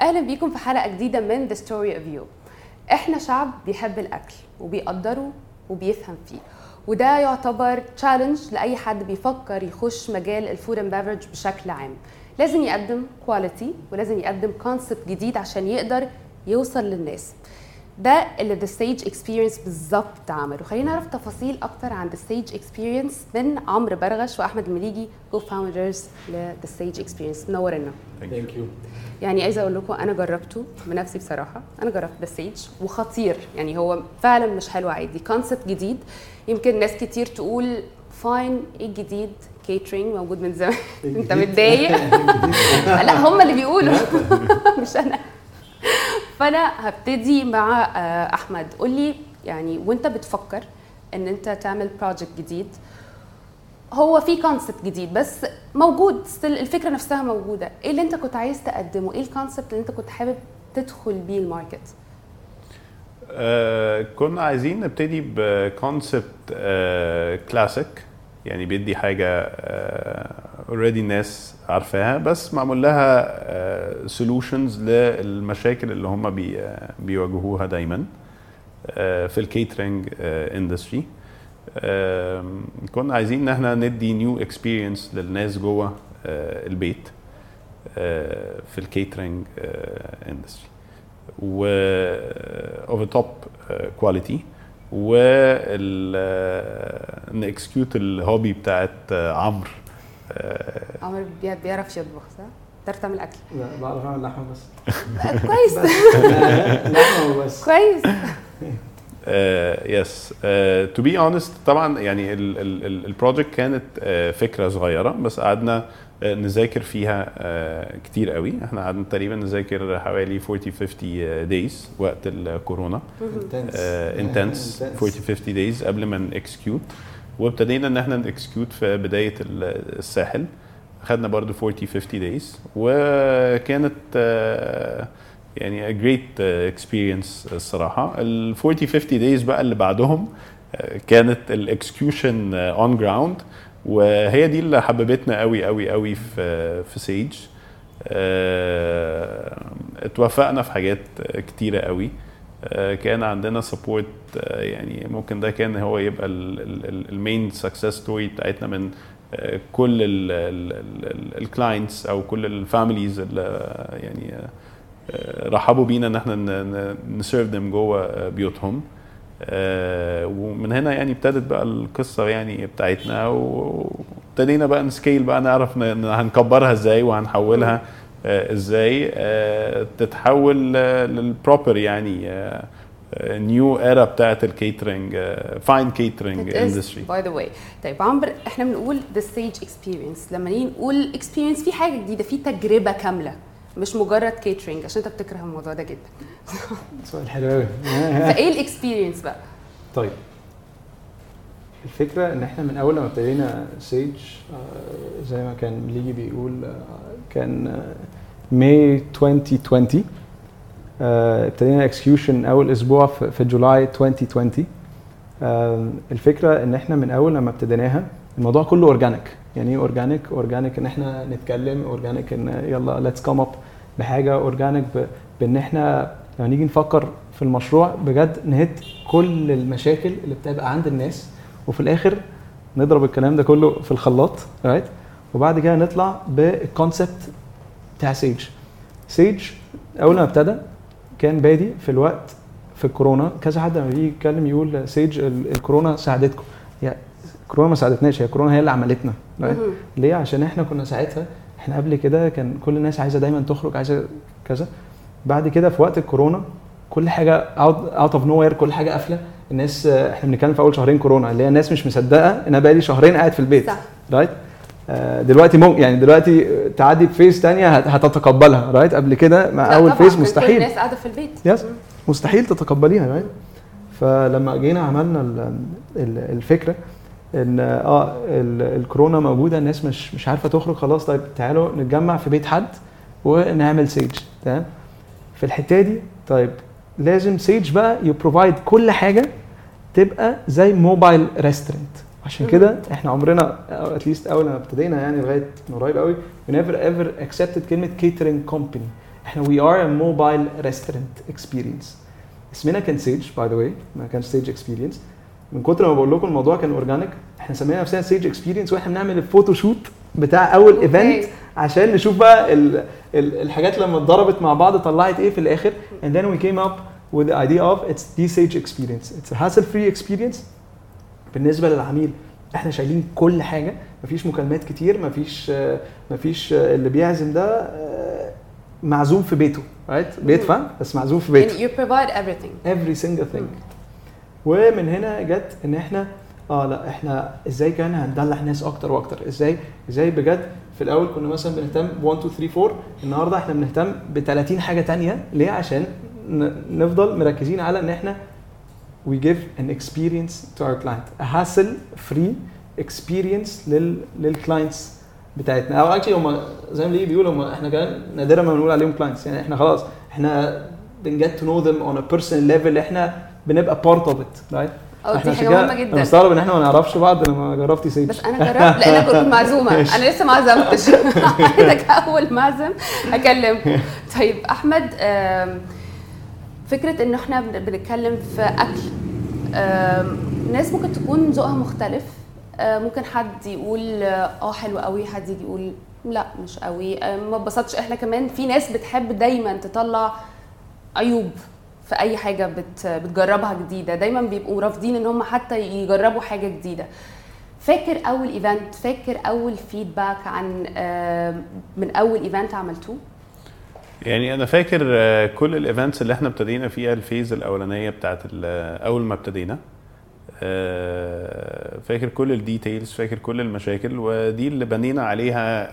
اهلا بيكم في حلقه جديده من The Story of You. احنا شعب بيحب الاكل وبيقدره وبيفهم فيه، وده يعتبر تشالنج لاي حد بيفكر يخش مجال الفود اند بيفرج بشكل عام. لازم يقدم كواليتي ولازم يقدم كونسبت جديد عشان يقدر يوصل للناس. ده اللي The Sage Experience بالظبط عمله. خلينا نعرف تفاصيل اكتر عن The Sage Experience من عمرو برغش واحمد المليجي co-founders ل The Sage Experience. منورنا. Thank you. يعني عايزه اقول لكم انا جربته بنفسي بصراحه، انا جربت The Sage وخطير، يعني هو فعلا مش حلو عادي، كونسبت جديد. يمكن ناس كتير تقول فاين ايه الجديد، كيترينج موجود من زمان انت متضايق؟ لا هم اللي بيقولوا مش انا. فانا هبتدي مع احمد. قولي يعني وانت بتفكر ان انت تعمل بروجكت جديد، هو في كونسبت جديد بس موجود، الفكره نفسها موجوده، ايه اللي انت كنت عايز تقدمه؟ ايه الكونسبت اللي انت كنت حابب تدخل بيه الماركت؟ كنا عايزين نبتدي بكونسبت كلاسيك، يعني بيدي حاجه اوريدي الناس عارفاها بس معمول لها سولوشنز للمشاكل اللي هم بيواجهوها دايما في الكيترينج اندستري. كنا عايزين ان احنا ندي نيو اكسبيرينس للناس جوه البيت في الكيترينج اندستري، و اوفر توب كواليتي، ونكسكيوت الهوبي بتاعت عمرو. عمرو بيعرف يطبخ صح؟ بتعرف تعمل اكل؟ لا بعرف اعمل لحمه بس. كويس لحمه بس كويس. يس تو بي اونست. طبعا يعني البروجكت كانت فكره صغيره بس قعدنا نذاكر فيها كتير قوي. احنا قعدنا تقريبا نذاكر حوالي 40-50 دايز وقت الكورونا، انتنس 40-50 دايز قبل ما نكسكيوت، وابتدينا ان احنا نكسكيوت في بدايه الساحل، خدنا برضو 40-50 دايز، وكانت يعني a great experience الصراحه. ال 40-50 دايز بقى اللي بعدهم كانت الاكسكيوشن اون جراوند، وهي دي اللي حببتنا قوي قوي قوي في سيج. اتوفقنا في حاجات كتيره قوي، كان عندنا سبورت، يعني ممكن ده كان هو يبقى المين سكسس ستوري بتاعتنا من كل الكلاينتس او كل الفاميليز اللي يعني رحبوا بينا ان احنا نسيرف دم جوه بيوتهم. ومن هنا يعني ابتدت بقى القصه يعني بتاعتنا، وابتدينا بقى نسكيل بقى، نعرف هنكبرها ازاي وهنحولها ازاي تتحول للبروبر يعني نيو ايرا بتاعت الكيترينج، فاين كيترينج اندستري. باي ذا واي، طيب عمرو احنا بنقول The Sage Experience، لما نيجي نقول اكسبيرينس في حاجه جديده، في تجربه كامله مش مجرد كيترينج، عشان انت بتكره الموضوع ده جدا. سؤال حلو قوي. فايه الاكسبيرينس بقى؟ طيب الفكره ان احنا من اول ما ابتدينا سيج زي ما كان مليجي بيقول، كان ماي 2020 ابتدينا اكسكيوشن اول اسبوع في جولاي 2020. الفكره ان احنا من اول لما ابتديناها الموضوع كله اورجانيك. يعني ايه اورجانيك؟ اورجانيك ان احنا نتكلم، اورجانيك ان يلا ليتس كم اب بحاجه، اورجانيك بان احنا لما نيجي نفكر في المشروع بجد نهد كل المشاكل اللي بتبقى عند الناس، وفي الاخر نضرب الكلام ده كله في الخلاط، رايت، وبعد كده نطلع بالكونسبت بتاع سيج. سيج اول ما ابتدى كان بادي في الوقت في الكورونا، كذا حد لما بيجي يتكلم يقول سيج الكورونا ساعدتكم، يعني كورونا ما ساعدتناش، هي كورونا هي اللي عملتنا. ليه؟ عشان احنا كنا ساعتها، احنا قبل كده كان كل الناس عايزه دايما تخرج، عايزه كذا، بعد كده في وقت الكورونا كل حاجه اوت اوف نو وير، كل حاجه قافله. الناس احنا بنتكلم في اول شهرين كورونا اللي هي الناس مش مصدقه ان انا بقالي شهرين قاعد في البيت، رايت. دلوقتي ممكن يعني دلوقتي تعدي بفيس ثانيه هتتقبلها، رايت. قبل كده مع اول فيس مستحيل، الناس قاعده في البيت يس مستحيل تتقبليها، رايت. فلما جينا عملنا الفكره ان الكورونا موجوده، الناس مش عارفه تخرج، خلاص طيب تعالوا نتجمع في بيت حد ونعمل سيج، تمام. في الحته دي طيب لازم سيج بقى يبروفايد كل حاجه تبقى زي موبايل ريستورنت، عشان كده احنا عمرنا اتليست اول ما ابتدينا يعني لغايه من قريب قوي we never ever accepted كلمه catering company. احنا we are a mobile restaurant experience. اسمنا كان سيج by the way, ما كان سيج اكسبيرينس. من كتر ما بقول لكم الموضوع كان اورجانيك, احنا سمينا نفسنا سيج اكسبيرينس واحنا بنعمل الفوتو شوت بتاع اول ايفنت عشان نشوف بقى الحاجات لما اتضربت مع بعض طلعت ايه في الاخر. and then we came up with the idea of it's the Sage experience. It's a hassle-free experience. بالنسبة للعميل احنا شايلين كل حاجة, مفيش مكالمات كتير, مفيش اللي بيعزم ده معزوم في بيته, right? بيدفع بس معزوم في بيته. And you provide everything. Every single thing. ومن هنا جت ان احنا لا احنا ازاي كان هندلع ناس اكتر واكتر, ازاي بجد. في الاول كنا مثلا بنهتم 1 2 3 4, النهارده احنا بنهتم ب 30 حاجه تانية. ليه؟ عشان نفضل مركزين على ان احنا we give an experience to our client, a hassle free experience للكلاينتس بتاعتنا. او اكشلي هم زي ما بيقولوا احنا كمان نادرا ما بنقول عليهم كلاينتس, يعني احنا خلاص احنا بنجت تو نو ذم اون ا بيرسونال ليفل, احنا بنبقى بارت اوف ات, رايت. احنا مهمه جدا. مستغرب ان احنا ما نعرفش بعض. لما جربتي سيج بس انا جربت لانك كنت معزومه. انا لسه ما عزمتش, عايزك اول ما اعزم اكلمكم. طيب احمد, فكره ان احنا بنتكلم في اكل, ناس ممكن تكون ذوقها مختلف, ممكن حد يقول حلو قوي, حد يجي يقول لا مش قوي, ما اتبسطتش. احنا كمان في ناس بتحب دايما تطلع عيوب في اي حاجه بتجربها جديده, دايما بيبقوا رافضين ان هم حتى يجربوا حاجه جديده. فاكر اول ايفنت, فاكر اول فيدباك عن من اول ايفنت عملتوه؟ يعني انا فاكر كل الايفنتس اللي احنا ابتدينا فيها الفيز الاولانيه بتاعه اول ما ابتدينا, فاكر كل الديتيلز, فاكر كل المشاكل, ودي اللي بنينا عليها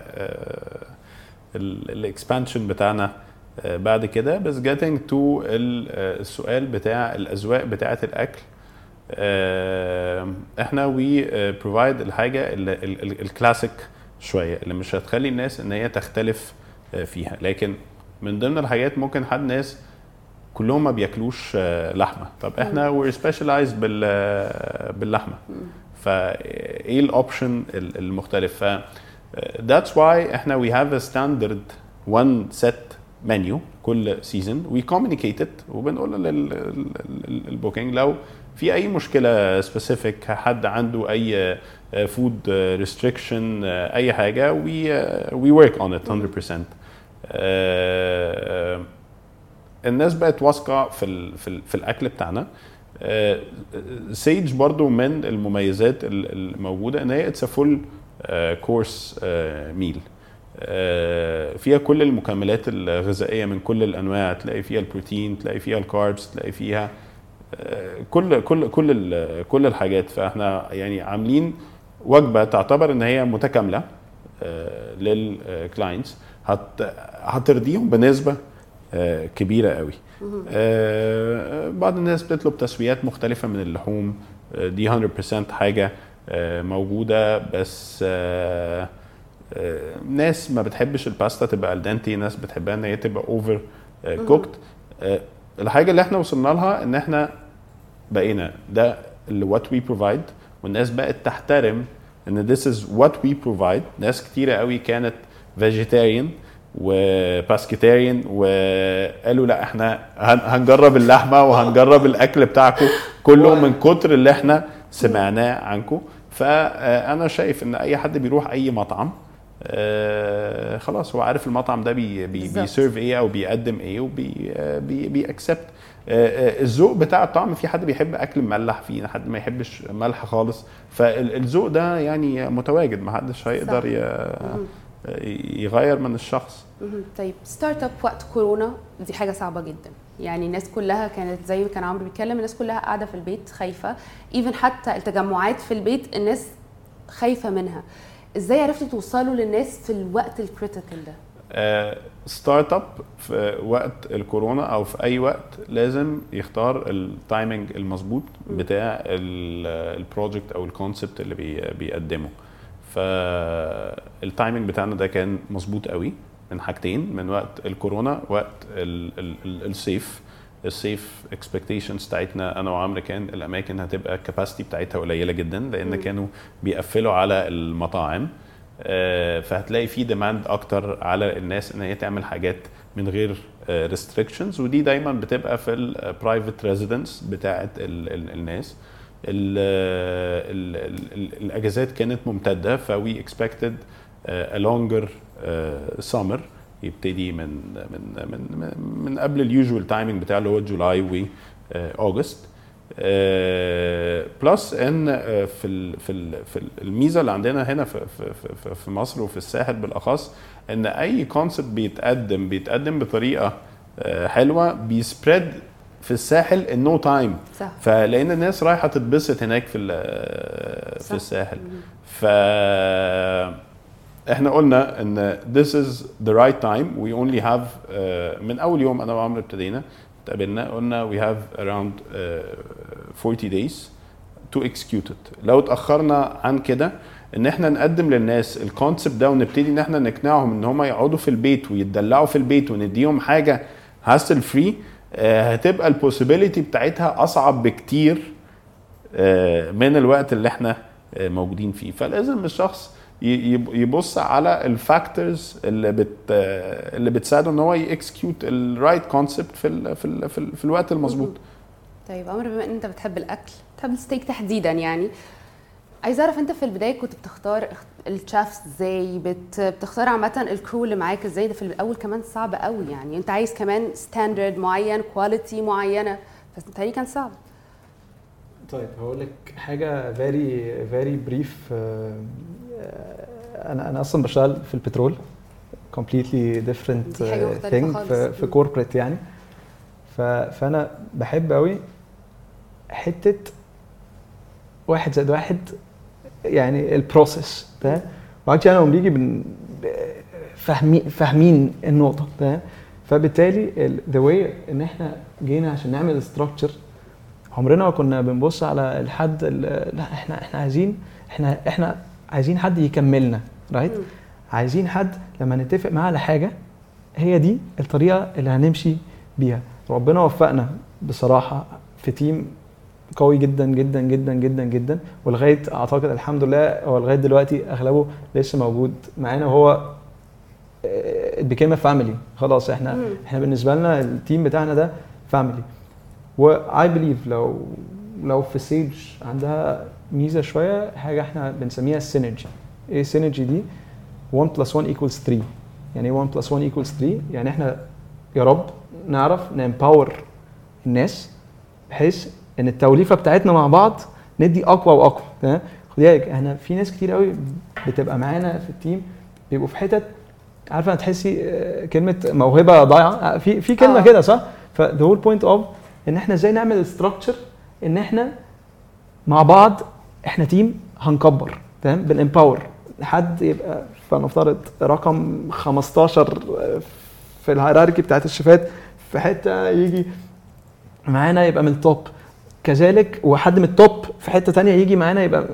الاكسبانشن بتاعنا بعد كده. بس getting to السؤال بتاع الأذواق بتاعة الأكل, احنا we provide الحاجة الكلاسيك شوية اللي مش هتخلي الناس ان هي تختلف فيها. لكن من ضمن الحاجات ممكن حد ناس كلهم ما بياكلوش لحمة, طب احنا we're specialized باللحمة, فايه الأوبشن المختلف. that's why احنا we have a standard one set menu كل season, we communicate it, وبنقول للبوكينج لو في اي مشكلة specific, حد عنده اي food restriction, اي حاجة we work on it 100%. الناس بقت واثقة في الاكل بتاعنا. سيج برضو من المميزات الموجودة ان هي it's a full course meal, فيها كل المكملات الغذائيه من كل الانواع, تلاقي فيها البروتين, تلاقي فيها الكاربس, تلاقي فيها كل كل كل كل الحاجات. فاحنا يعني عاملين وجبه تعتبر ان هي متكامله للكلاينتس, هترضيهم بنسبه كبيره قوي. بعض الناس بتطلب تسويات مختلفه من اللحوم, دي 100% حاجه موجوده. بس ناس ما بتحبش الباستا تبقى الدنتي, ناس بتحبها ان هي تبقى اوفر كوكت. الحاجه اللي احنا وصلنا لها ان احنا بقينا ده اللي وات وي بروفايد, والناس بقت تحترم ان ذس از وات وي بروفايد. ناس كتيره قوي كانت فيجيتيريان وباسكيتيريان وقالوا لا احنا هنجرب اللحمه وهنجرب الاكل بتاعكم كله من كتر اللي احنا سمعناه عنكم. فانا شايف ان اي حد بيروح اي مطعم خلاص هو عارف المطعم ده بيسيرف ايه او بيقدم ايه, وبيأكسبت الذوق بتاع الطعم. في حد بيحب اكل مملح, في حد ما يحبش ملح خالص, فالذوق ده يعني متواجد, ما حدش هيقدر يغير من الشخص. طيب ستارت اب وقت كورونا دي حاجه صعبه جدا, يعني الناس كلها كانت زي ما كان عمرو بيتكلم, الناس كلها قاعده في البيت خايفه, ايفن حتى التجمعات في البيت الناس خايفه منها. ازاي عرفتوا توصلوا للناس في الوقت الكريتيكال ده؟ ستارت اب في وقت الكورونا او في اي وقت لازم يختار التايمنج المظبوط بتاع البروجكت او الكونسبت اللي بيقدمه. فالتايمنج بتاعنا ده كان مظبوط قوي من حاجتين, من وقت الكورونا, وقت الصيف. الصيف expectations بتاعتنا انا وعمرو كان الاماكن هتبقى capacity بتاعتها قليله جدا, لان كانوا بيقفلوا على المطاعم, فهتلاقي في demand اكتر على الناس ان هي تعمل حاجات من غير restrictions. ودي دايما بتبقى في البرايفت ريزيدنس بتاعت الناس. الاجازات كانت ممتده فوي اكسبكتد ا لونجر سمر يبتدي من من من من قبل اليوجوال تايمينج بتاع اللي هو جولاي و اوغست. بلس ان في ال في ال في الميزه اللي عندنا هنا في مصر وفي الساحل بالاخص ان اي كونسبت بيتقدم بطريقه حلوه بيسبريد في الساحل النو تايم. فلان الناس رايحه تتبسط هناك في الساحل. ف احنا قلنا ان this is the right time we only have من اول يوم انا وعمر ابتدينا اتقابلنا قلنا we have around 40 days to execute it. لو اتاخرنا عن كده ان احنا نقدم للناس الكونسبت ده ونبتدي ان احنا نقنعهم ان هم يقعدوا في البيت ويتدلعوا في البيت ونديهم حاجه هاسل فري, هتبقى البوسيبيليتي بتاعتها اصعب بكتير من الوقت اللي احنا موجودين فيه. فلازم الشخص يبص على الفاكتورز اللي بتساعده ان هو يكسكيوت الرايت كونسبت في الوقت المظبوط. طيب عمر, بما ان انت بتحب الاكل, بتحب الستيك تحديدا, يعني عايز اعرف انت في البدايه كنت بتختار الشيفز ازاي, بتختار عامه الكرو اللي معاك ازاي؟ ده في الاول كمان صعب قوي, يعني انت عايز كمان ستاندرد معين, كواليتي معينه, فبالتالي كان صعب. طيب هقول لك حاجه فيري بريف. انا اصلا بشتغل في البترول completely different thing في corporate يعني. فانا بحب قوي حته 1+1 يعني البروسيس ده. وقت انا ومليجي فاهمين النقطه ده, فبالتالي the way ان احنا جينا عشان نعمل structure عمرنا ما كنا بنبص على الحد. لا احنا عايزين حد يكملنا رايت. عايزين حد لما نتفق معاه على حاجه هي دي الطريقه اللي هنمشي بيها. ربنا وفقنا بصراحه في تيم قوي جدا جدا جدا جدا جدا, ولغايه اعتقد الحمد لله هو لغايه دلوقتي اغلبه لسه موجود معانا, وهو بيكام فاميلي خلاص. احنا بالنسبه لنا التيم بتاعنا ده فاميلي. واي بليف لو في سيج عندها ميزه شويه حاجه احنا بنسميها السينرجي. ايه السينرجي دي؟ 1+1=3. يعني 1+1=3 يعني احنا يا رب نعرف نامباور الناس بحيث ان التوليفه بتاعتنا مع بعض ندي اقوى واقوى. تمام. خد بالك احنا في ناس كتير قوي بتبقى معانا في التيم بيبقوا في حتت, عارفه هتحسي كلمه موهبه ضايعه في كلمه كده صح. فده هو البوينت اوف ان احنا ازاي نعمل ستراكشر ان احنا مع بعض احنا تيم هنكبر. تمام. بالامباور لحد يبقى فنفترض رقم 15 في الهيراركي بتاعت الشيفات في حته يجي معانا يبقى من التوب, كذلك وحد من التوب في حته تانية يجي معانا يبقى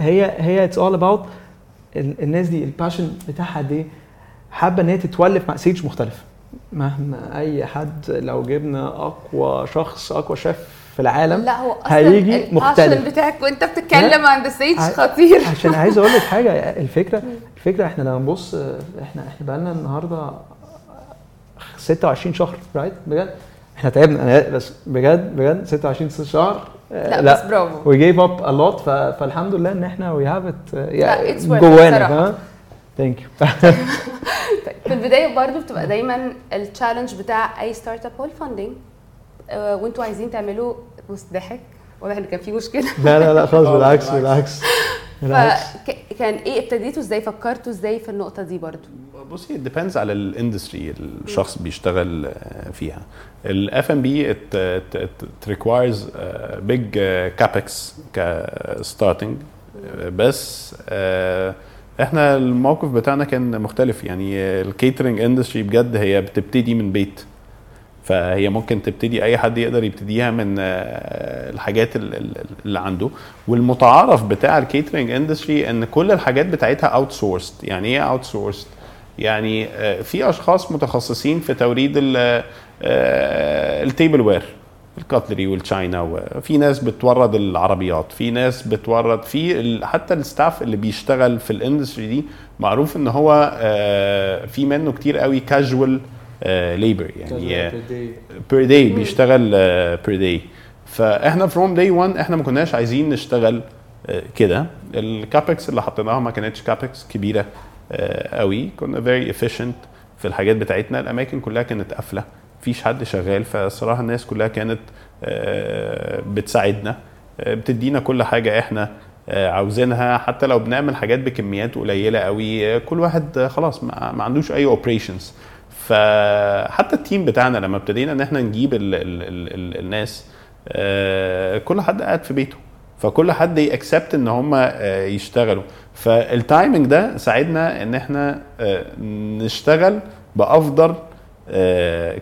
هي اتس اول اباوت الناس دي الباشن بتاعها دي حابه ان هي تتولف مع سيج مختلف. مهما اي حد لو جبنا اقوى شخص اقوى شيف في العالم لا هو هيجي مختلف. الباشن بتاعك وانت بتتكلم عن ذا سيج خطير. عشان عايز اقول لك حاجه, الفكره احنا لما نبص احنا بقى لنا النهارده 26 شهر رايت. بجد احنا تعبنا. انا بس بجد 26 شهر لا بس برافو وي جيف اب ا لوت. فالحمد لله ان احنا وي هاف ات جوانا. ثانك يو. في البدايه برضو بتبقى دايما التشالنج بتاع اي ستارت اب هو الفاندنج, وانتوا عايزين تعملوا بوست ضحك واضح ان كان في مشكله. لا خالص. بالعكس. كان ايه ابتديتوا ازاي, فكرتوا ازاي في النقطه دي؟ برضو بصي ديبيندز على الاندستري الشخص بيشتغل فيها. الاف ام بي ريكوايرز بيج كابكس كستارتنج, بس احنا الموقف بتاعنا كان مختلف. يعني الكيترنج اندستري بجد هي بتبتدي من بيت, فهي ممكن تبتدي اي حد يقدر يبتديها من الحاجات اللي عنده. والمتعارف بتاع الكيترينج اندستري ان كل الحاجات بتاعتها اوت سورسد. يعني ايه اوت سورسد؟ يعني في اشخاص متخصصين في توريد التيبل وير الكاتلري والتشاينا, وفي ناس بتورد العربيات, في ناس بتورد في حتى الستاف اللي بيشتغل في الاندستري دي معروف ان هو في منه كتير قوي كاجوال labor يعني per day بيشتغل per day. فاحنا from day one احنا ما كناش عايزين نشتغل كده. الكابكس اللي حطيناها ما كانتش كابكس كبيرة قوي, كنا very efficient في الحاجات بتاعتنا. الاماكن كلها كانت قافلة, فيش حد شغال, فصراحة الناس كلها كانت بتساعدنا, بتدينا كل حاجة احنا عاوزينها, حتى لو بنعمل حاجات بكميات قليلة قوي كل واحد خلاص ما عندوش اي operations. فحتى التيم بتاعنا لما ابتدينا ان احنا نجيب ال الناس كل حد قاعد في بيته, فكل حد يأكسبت ان هم يشتغلوا. فالتايمنج ده ساعدنا ان احنا نشتغل بأفضل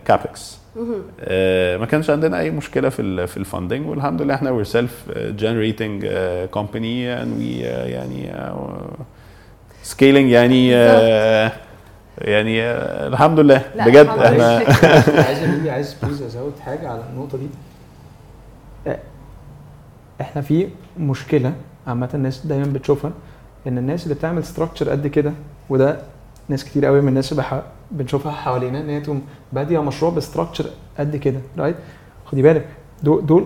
كابكس. ما كانش عندنا اي مشكله في الفاندنج, والحمد لله احنا سيلف جنريتنج كومباني يعني سكيلينج يعني الحمد لله بجد. انا عايز بليز ازود حاجه على النقطه دي. احنا في مشكله عامه الناس دايما بتشوفها, ان الناس اللي بتعمل ستراكشر قد كده, وده ناس كتير قوي من الناس بنشوفها حوالينا ان هي باديه مشروع بستراكشر قد كده, رايت؟ خدي بالك دول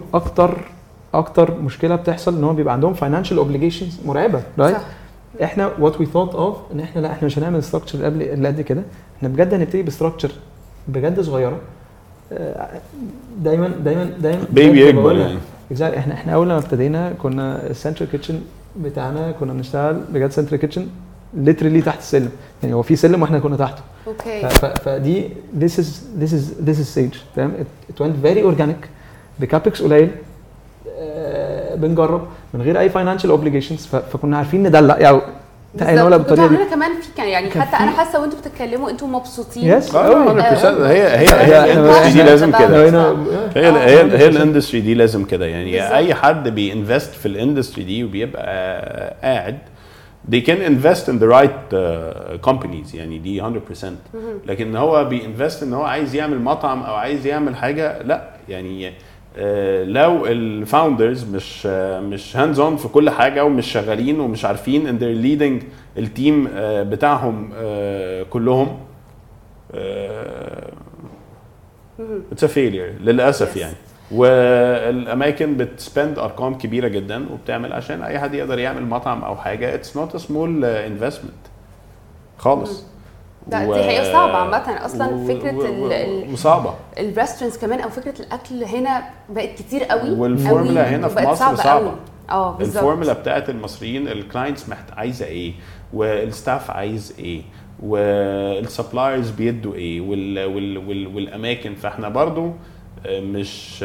اكتر مشكله بتحصل, ان هو بيبقى عندهم فاينانشال اوبليجيشنز مرعبه, رايت؟ احنا وات وي ثوت اوف ان احنا لا, احنا مش هنعمل ستراكشر قد كده, احنا بجد هنبتدي بستراكشر بجد صغيره. دايما بيبي اكبر. احنا اول ما ابتدينا كنا السنترال كيتشن بتاعنا كنا بنشتغل بجد سنترال كيتشن literally تحت السلم, يعني هو في سلم واحنا كنا تحته. اوكي. فدي this is sage, تمام. it went very organic بكابكس قليل, بنجرب من غير اي financial obligations, فكنا عارفين ندلع يعني ولا بالطريقه دي. كمان في كان يعني حتى انا حاسه وانتوا بتتكلموا انتوا مبسوطين. yes. هي دي لازم كده, هي الاندستري دي لازم كده يعني. اي حد بيinvest في الاندستري دي وبيبقى قاعد, they can invest in the right companies يعني دي 100%. لكن هو بيinvest ان هو عايز يعمل مطعم او عايز يعمل حاجه, لا يعني لو الفاوندرز مش hands on في كل حاجه ومش شغالين ومش عارفين ان they're leading التيم بتاعهم كلهم, it's a failure للاسف. yes. يعني والاماكن بتسبند ارقام كبيره جدا وبتعمل عشان اي حد يقدر يعمل مطعم او حاجه. اتس نوت ا سمول انفستمنت خالص. ده دي هي صعبه عامه اصلا. فكره صعبه الريستورانتس كمان او فكره الاكل هنا بقت كتير قوي, والفورمولا هنا في مصر صعبه. الفورمولا بتاعت المصريين, الكلاينتس عايزه ايه والستاف عايز ايه والسبلايرز بيدوا ايه والاماكن. فاحنا برضو مش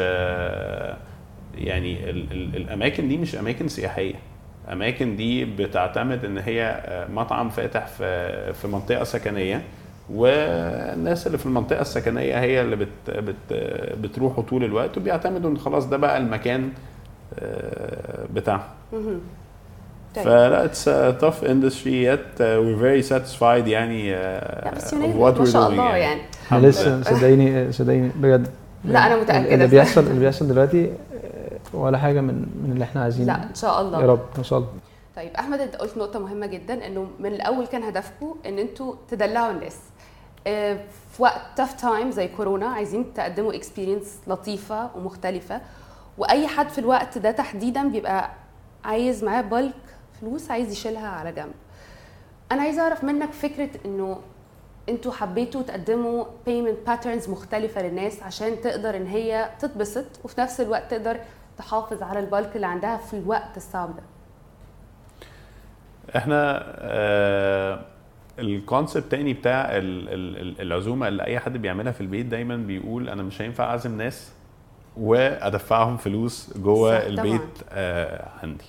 يعني الاماكن دي مش اماكن سياحيه, اماكن دي بتعتمد ان هي مطعم فاتح في منطقه سكنيه, والناس اللي في المنطقه السكنيه هي اللي بتروحوا طول الوقت, وبيعتمدوا ان خلاص ده بقى المكان بتاعهم. فلا it's a tough industry yet we're very satisfied يعني of what we're doing يعني. لسه صدقيني بجد لا انا متاكده اللي بيحصل دلوقتي ولا حاجه من اللي احنا عايزينه. لا ان شاء الله يا رب ان شاء الله. طيب احمد, انت قلت نقطه مهمه جدا, انه من الاول كان هدفكم ان انتوا تدلعوا الناس في وقت tough time زي كورونا, عايزين تقدموا اكسبيرينس لطيفه ومختلفه, واي حد في الوقت ده تحديدا بيبقى عايز معاه بلك فلوس عايز يشيلها على جنب. انا عايز اعرف منك فكره انه انتوا حبيتوا تقدموا payment patterns مختلفة للناس عشان تقدر ان هي تتبسط, وفي نفس الوقت تقدر تحافظ على البالك اللي عندها في الوقت الصعب ده. احنا الكونسبت تاني بتاع العزومة اللي اي حد بيعملها في البيت دايما بيقول انا مش هينفع اعزم ناس وادفعهم فلوس جوه البيت عندي.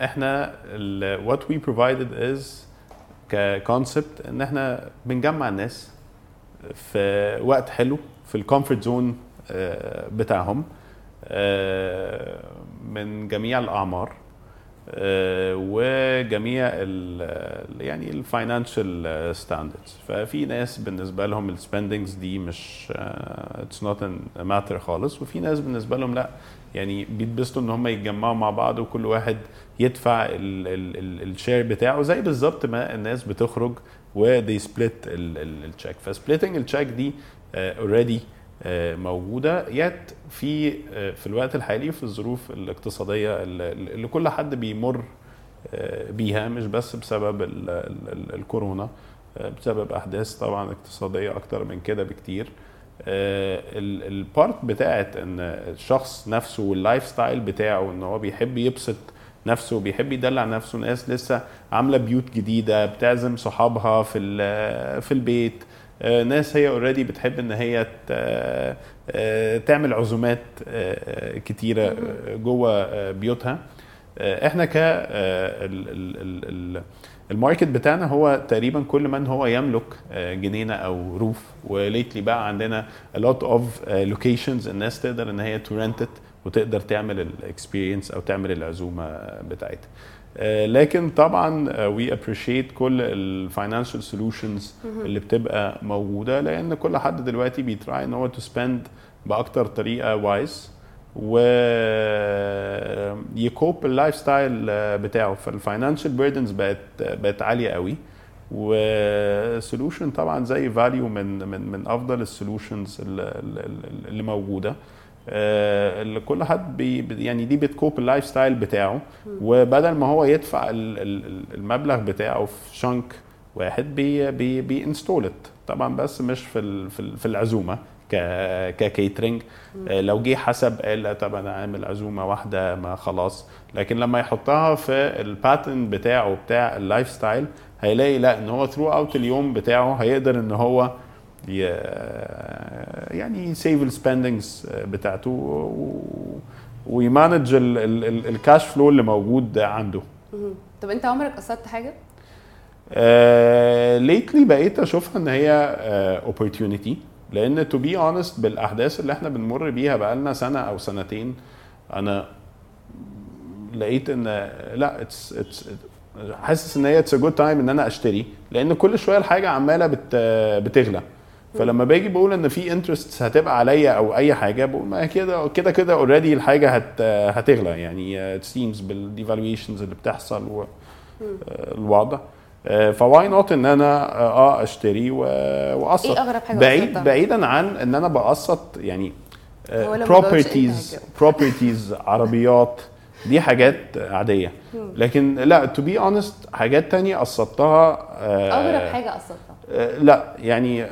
احنا what we provided is ككونسبت ان احنا بنجمع الناس في وقت حلو في الكومفورت زون بتاعهم من جميع الاعمار, وجميع يعني الفاينانشال ستاندردز. ففي ناس بالنسبه لهم السبندنجز دي مش اتس نوت ا ماتر خالص، وفي ناس بالنسبه لهم لا، يعني بيتبسطوا ان هم يتجمعوا مع بعض وكل واحد يدفع الشير بتاعه، زي بالظبط ما الناس بتخرج وذي سبليت التشيك. فسبليتنج التشيك دي اوريدي موجوده، يات في الوقت الحالي في الظروف الاقتصاديه اللي كل حد بيمر بيها، مش بس بسبب الكورونا، بسبب احداث طبعا اقتصاديه اكتر من كده بكتير. البارت بتاعت ان الشخص نفسه واللايف ستايل بتاعه، ان هو بيحب يبسط نفسه وبيحب يدلع نفسه. ناس لسه عامله بيوت جديده، بتعزم صحابها في البيت، ناس هي اوريدي بتحب ان هي تعمل عزومات كتيره جوه بيوتها. احنا ك الماركت بتاعنا هو تقريبا كل من هو يملك جنينه او روف، وليتلي بقى عندنا a lot of locations الناس تقدر ان هي ترنتت وتقدر تعمل الاكسبيرينس او تعمل العزومه بتاعتها. لكن طبعا we appreciate كل الفاينانشال سولوشنز اللي بتبقى موجوده، لان كل حد دلوقتي بيتراي ان هو تو سبند باكتر طريقه وايز ويكوب اللايف ستايل بتاعه. فالفاينانشال بيردنز بقت عاليه قوي، وسولوشن طبعا زي فاليو من من من افضل السولوشنز اللي موجوده. اللي كل حد يعني دي بتكوب اللايف ستايل بتاعه، وبدل ما هو يدفع المبلغ بتاعه في شنك واحد بي انستولت طبعا، بس مش في العزومه ككيترينج. لو جه حسب قال طب انا عامل عزومه واحده ما خلاص، لكن لما يحطها في الباترن بتاعه بتاع اللايف ستايل هيلاقي لا، ان هو ثرو اوت اليوم بتاعه هيقدر ان هو يعني سيف السبندنجز بتاعته ويمانج الكاش فلو اللي موجود عنده. طب انت عمرك قصدت حاجه؟ ليتلي بقيت اشوفها ان هي opportunity، لان to be honest بالاحداث اللي احنا بنمر بيها بقالنا سنه او سنتين، انا لقيت ان لا it's حاسس ان هي it's a good time ان انا اشتري، لان كل شويه الحاجه عماله بتغلى. فلما باجي بقول ان في انترست هتبقى عليا او اي حاجه، بقول ما كده كده كده اوريدي الحاجه هتغلى، يعني سيمز بالديفالويشنز اللي بتحصل والوضع. فواي نوت ان انا اشتري واقسط. بعيدا عن ان انا بقسط يعني بروبرتيز عربيات، دي حاجات عاديه، لكن لا تو بي اونست حاجات تانية قسطتها. اغرب حاجه قسطتها لا يعني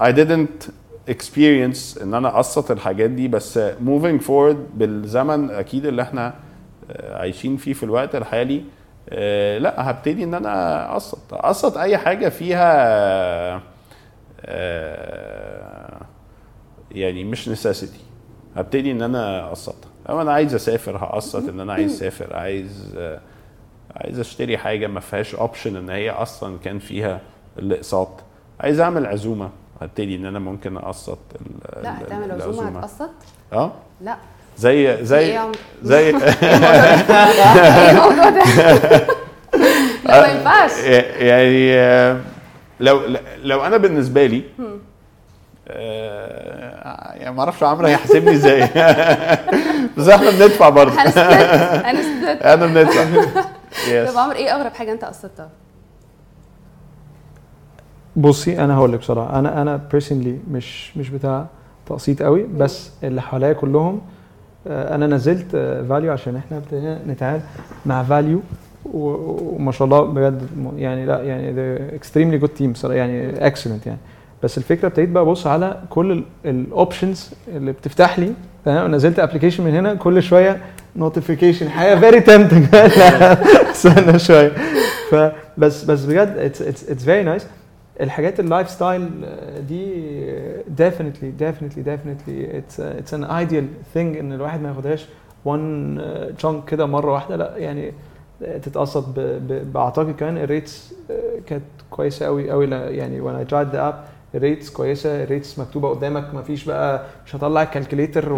I didn't experience ان انا قسط الحاجات دي، بس moving forward بالزمن اكيد اللي احنا عايشين فيه في الوقت الحالي، لا هبتدي ان انا اقسط اي حاجه فيها يعني مش necessity، هبتدي ان انا اقسطها. لو انا عايز اسافر هقسط ان انا عايز اسافر، عايز اشتري حاجه ما فيهاش اوبشن ان هي اصلا كان فيها الاقساط، عايز اعمل عزومه هبتدي ان انا ممكن اقسط. لا تعمل عزومه هتقسط؟ اه لا زي لا ما ينفعش. يعني لو انا بالنسبه لي يعني ما اعرفش عمرو هيحسبني ازاي، بس احنا بندفع برضه. انا بندفع. طب عمرو ايه اغرب حاجه انت قسطتها؟ بصي انا هقول لك بصراحه، انا بيرسونلي مش بتاع تقسيط قوي، بس اللي حواليا كلهم انا نزلت فاليو، عشان احنا ابتدينا نتعامل مع فاليو وما شاء الله بجد يعني لا يعني اكستريملي جود تيم يعني اكسلنت يعني. بس الفكره ابتديت بقى ابص على كل الاوبشنز اللي بتفتح لي، نزلت ابلكيشن من هنا كل شويه نوتيفيكيشن حاجه فيري تمتنج استنى شويه. فبس بجد اتس فيري نايس. الحاجات اللايف ستايل دي definitely it's an ideal thing ان الواحد ما ياخدهاش one chunk كده مره واحده، لا يعني تتقسط بعتقد كمان الريتس كانت كويسه قوي يعني when I tried the app ريتس كويسه، ريتس مكتوبه قدامك، مفيش بقى مش هطلع الكالكوليتر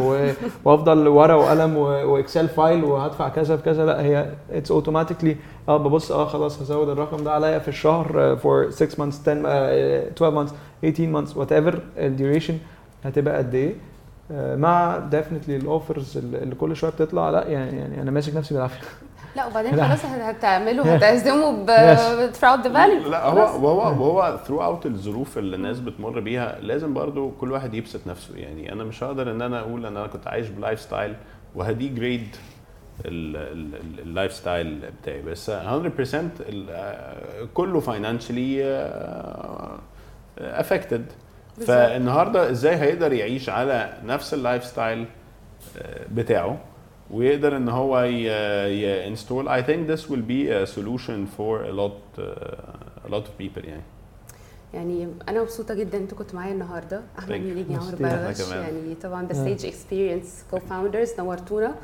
وافضل ورقه وقلم واكسل فايل وهدفع كذا بكذا، لا هي اتس اوتوماتيكلي ببص خلاص هزود الرقم ده عليا في الشهر فور 6 months 10 12 months 18 months وات ايفر الديوريشن هتبقى قد ايه، مع ديفنتلي الاوفرز اللي كل شويه بتطلع. لا يعني انا ماسك نفسي بالعافيه. لا وبعدين خلاص هتعمله هتعزمه بتفراود ذا فاليو. لا هو ثرو اوت الظروف اللي الناس بتمر بيها لازم برضو كل واحد يبسط نفسه. يعني انا مش هقدر ان انا اقول ان انا كنت عايش بلايف ستايل وهدي جريد اللايف ستايل بتاعي بس 100% كله فاينانشلي افكتد. فالنهارده ازاي هيقدر يعيش على نفس اللايف ستايل بتاعه ويقدر ان هو يinstall. I think this will be a solution for a lot of people. يعني انا مبسوطه جدا انت كنت معايا النهارده. احمد المليجي عمرو برغش يعني طبعا The Sage Experience co-founders نورتونا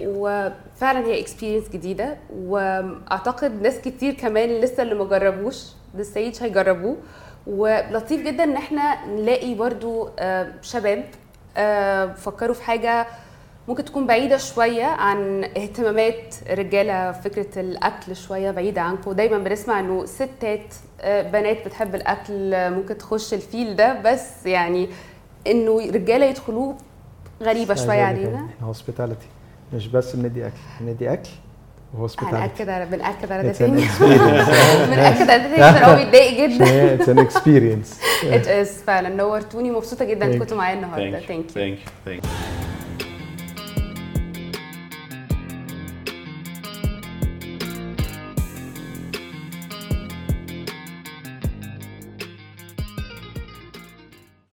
وفعلا هي experience جديده واعتقد ناس كتير كمان لسه اللي ما جربوش The Sage هيجربوه. ولطيف جدا ان احنا نلاقي برضو شباب فكروا في حاجه ممكن تكون بعيدة شوية عن اهتمامات رجالة، فكرة الأكل شوية بعيدة عنكم. دايما بنسمع انه ستات بنات بتحب الأكل ممكن تخش الفيل ده، بس يعني انه رجالة يدخلوه غريبة شوية علينا. هوسبيتاليتي مش بس بندي أكل، بندي أكل وهوسبيتاليتي. بنأكد على ده تاني فأنا بيتضايق جدا. It's an experience. It is. فعلا نورتوني، مبسوطة جدا انكم كنتوا معايا النهاردة. Thank you.